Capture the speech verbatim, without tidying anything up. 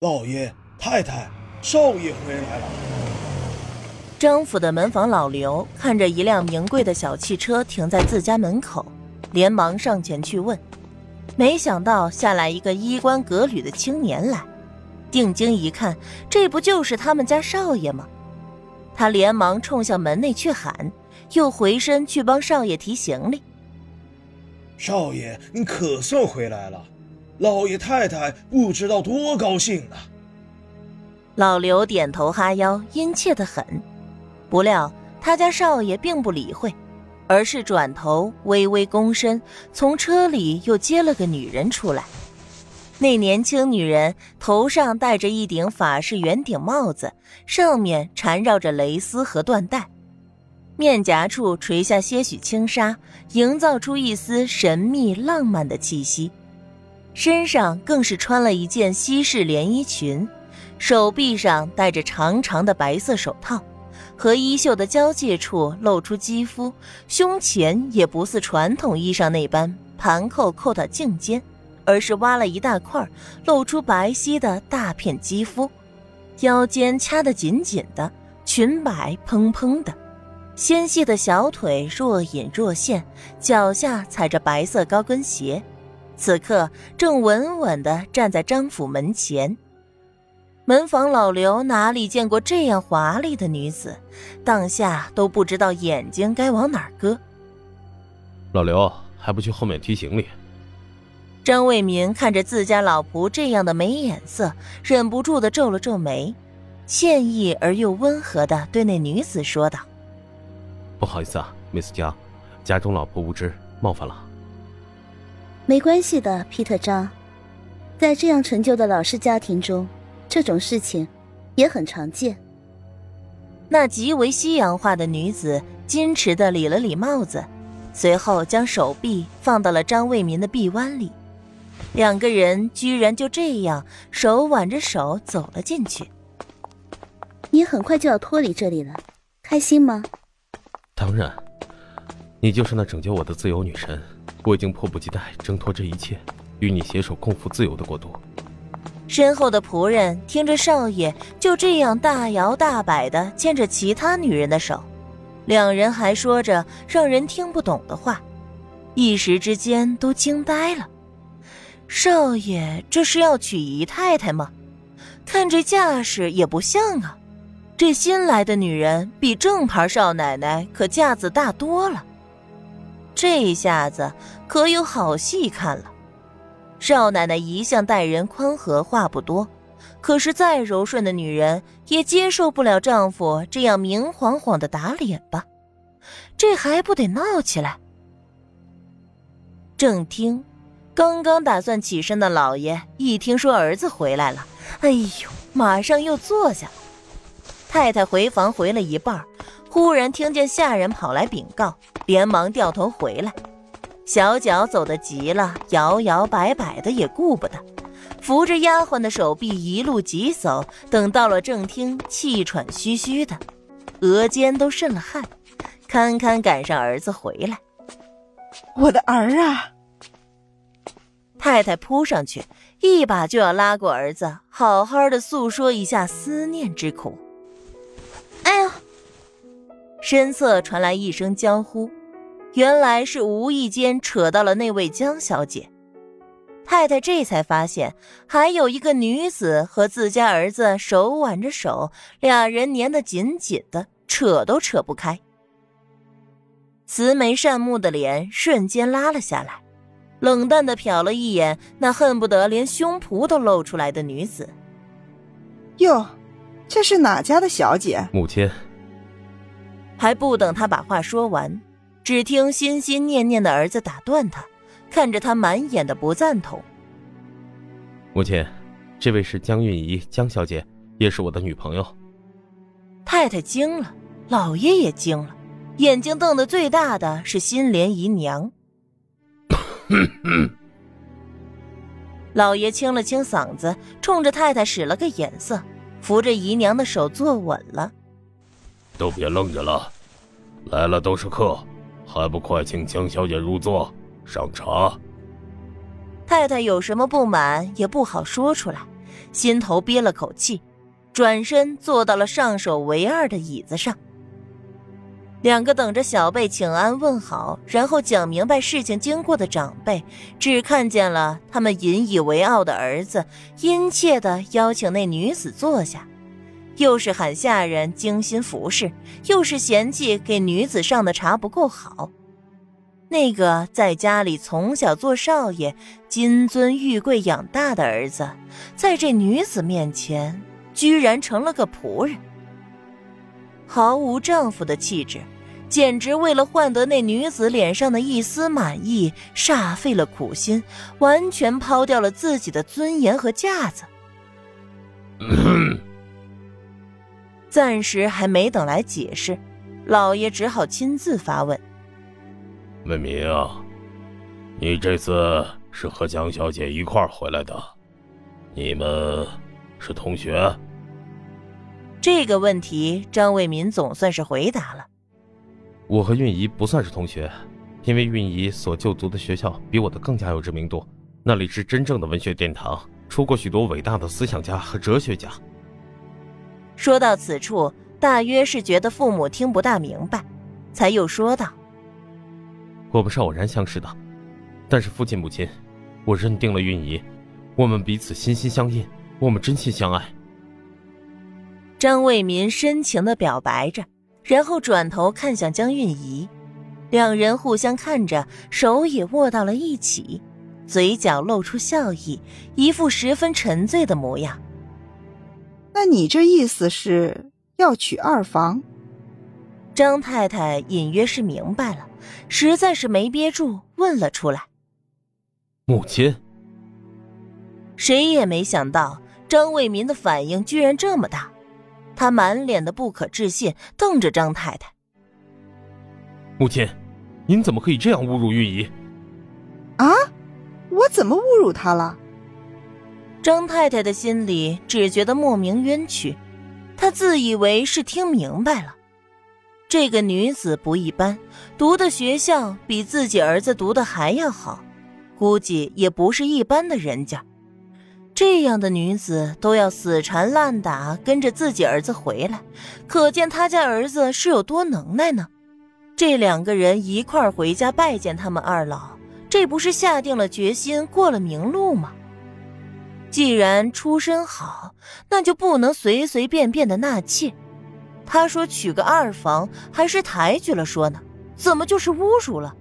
老爷太太少爷回来了。张府的门房老刘看着一辆名贵的小汽车停在自家门口，连忙上前去问，没想到下来一个衣冠革履的青年来，定睛一看，这不就是他们家少爷吗？他连忙冲向门内去喊，又回身去帮少爷提行李。少爷你可算回来了，老爷太太不知道多高兴啊。老刘点头哈腰，殷切得很。不料他家少爷并不理会，而是转头微微躬身，从车里又接了个女人出来。那年轻女人头上戴着一顶法式圆顶帽子，上面缠绕着蕾丝和缎带，面颊处垂下些许轻纱，营造出一丝神秘浪漫的气息。身上更是穿了一件西式连衣裙，手臂上戴着长长的白色手套，和衣袖的交界处露出肌肤，胸前也不似传统衣裳那般盘扣扣到颈间，而是挖了一大块，露出白皙的大片肌肤，腰间掐得紧紧的，裙摆蓬蓬的，纤细的小腿若隐若现，脚下踩着白色高跟鞋，此刻正稳稳地站在张府门前。门房老刘哪里见过这样华丽的女子，当下都不知道眼睛该往哪儿搁。老刘还不去后面提行李？张卫民看着自家老仆这样的没眼色，忍不住地皱了皱眉，歉意而又温和地对那女子说道：不好意思啊，梅思佳，家中老仆无知，冒犯了。没关系的，皮特张，在这样陈旧的老式家庭中，这种事情也很常见。那极为西洋化的女子矜持地理了理帽子，随后将手臂放到了张卫民的臂弯里，两个人居然就这样手挽着手走了进去。你很快就要脱离这里了，开心吗？当然，你就是那拯救我的自由女神，我已经迫不及待挣脱这一切，与你携手共赴自由的国度。身后的仆人听着少爷就这样大摇大摆地牵着其他女人的手，两人还说着让人听不懂的话，一时之间都惊呆了。少爷这是要娶姨太太吗？看这架势也不像啊，这新来的女人比正牌少奶奶可架子大多了，这一下子可有好戏看了。少奶奶一向待人宽和，话不多，可是再柔顺的女人也接受不了丈夫这样明晃晃的打脸吧，这还不得闹起来。正听，刚刚打算起身的老爷一听说儿子回来了，哎呦，马上又坐下了。太太回房回了一半，忽然听见下人跑来禀告，连忙掉头回来。小脚走得急了，摇摇摆摆的也顾不得，扶着丫鬟的手臂一路疾走，等到了正厅，气喘吁吁的，额间都渗了汗，堪堪赶上儿子回来。我的儿啊！太太扑上去，一把就要拉过儿子，好好的诉说一下思念之苦。哎呦！身侧传来一声娇呼，原来是无意间扯到了那位江小姐。太太这才发现还有一个女子和自家儿子手挽着手，俩人粘得紧紧的，扯都扯不开。慈眉善目的脸瞬间拉了下来，冷淡地瞟了一眼那恨不得连胸脯都露出来的女子。哟，这是哪家的小姐？母亲。还不等她把话说完，只听心心念念的儿子打断他，看着他满眼的不赞同。母亲，这位是江韵仪，江小姐，也是我的女朋友。太太惊了，老爷也惊了，眼睛瞪得最大的是新莲姨娘。老爷清了清嗓子，冲着太太使了个眼色，扶着姨娘的手坐稳了。都别愣着了，来了都是客，还不快请江小姐入座上茶。太太有什么不满也不好说出来，心头憋了口气，转身坐到了上手为二的椅子上。两个等着小辈请安问好，然后讲明白事情经过的长辈，只看见了他们引以为傲的儿子，殷切地邀请那女子坐下，又是喊下人精心服侍，又是嫌弃给女子上的茶不够好。那个在家里从小做少爷，金尊玉贵养大的儿子，在这女子面前居然成了个仆人。毫无丈夫的气质，简直为了换得那女子脸上的一丝满意，煞费了苦心，完全抛掉了自己的尊严和架子。暂时还没等来解释，老爷只好亲自发问：魏明，你这次是和江小姐一块儿回来的，你们是同学？这个问题张卫民总算是回答了。我和韵仪不算是同学，因为韵仪所就读的学校比我的更加有知名度，那里是真正的文学殿堂，出过许多伟大的思想家和哲学家。说到此处，大约是觉得父母听不大明白，才又说道：我们是偶然相识的，但是父亲母亲，我认定了韵仪，我们彼此心心相印，我们真心相爱。张卫民深情地表白着，然后转头看向江韵仪，两人互相看着，手也握到了一起，嘴角露出笑意，一副十分沉醉的模样。那你这意思是要娶二房？张太太隐约是明白了，实在是没憋住，问了出来。母亲？谁也没想到张卫民的反应居然这么大，他满脸的不可置信，瞪着张太太。母亲，您怎么可以这样侮辱玉姨？啊，我怎么侮辱她了？张太太的心里只觉得莫名冤屈，她自以为是听明白了。这个女子不一般，读的学校比自己儿子读的还要好，估计也不是一般的人家。这样的女子都要死缠烂打跟着自己儿子回来，可见他家儿子是有多能耐呢。这两个人一块儿回家拜见他们二老，这不是下定了决心过了明路吗？既然出身好，那就不能随随便便的纳妾。他说娶个二房还是抬举了说呢，怎么就是侮辱了？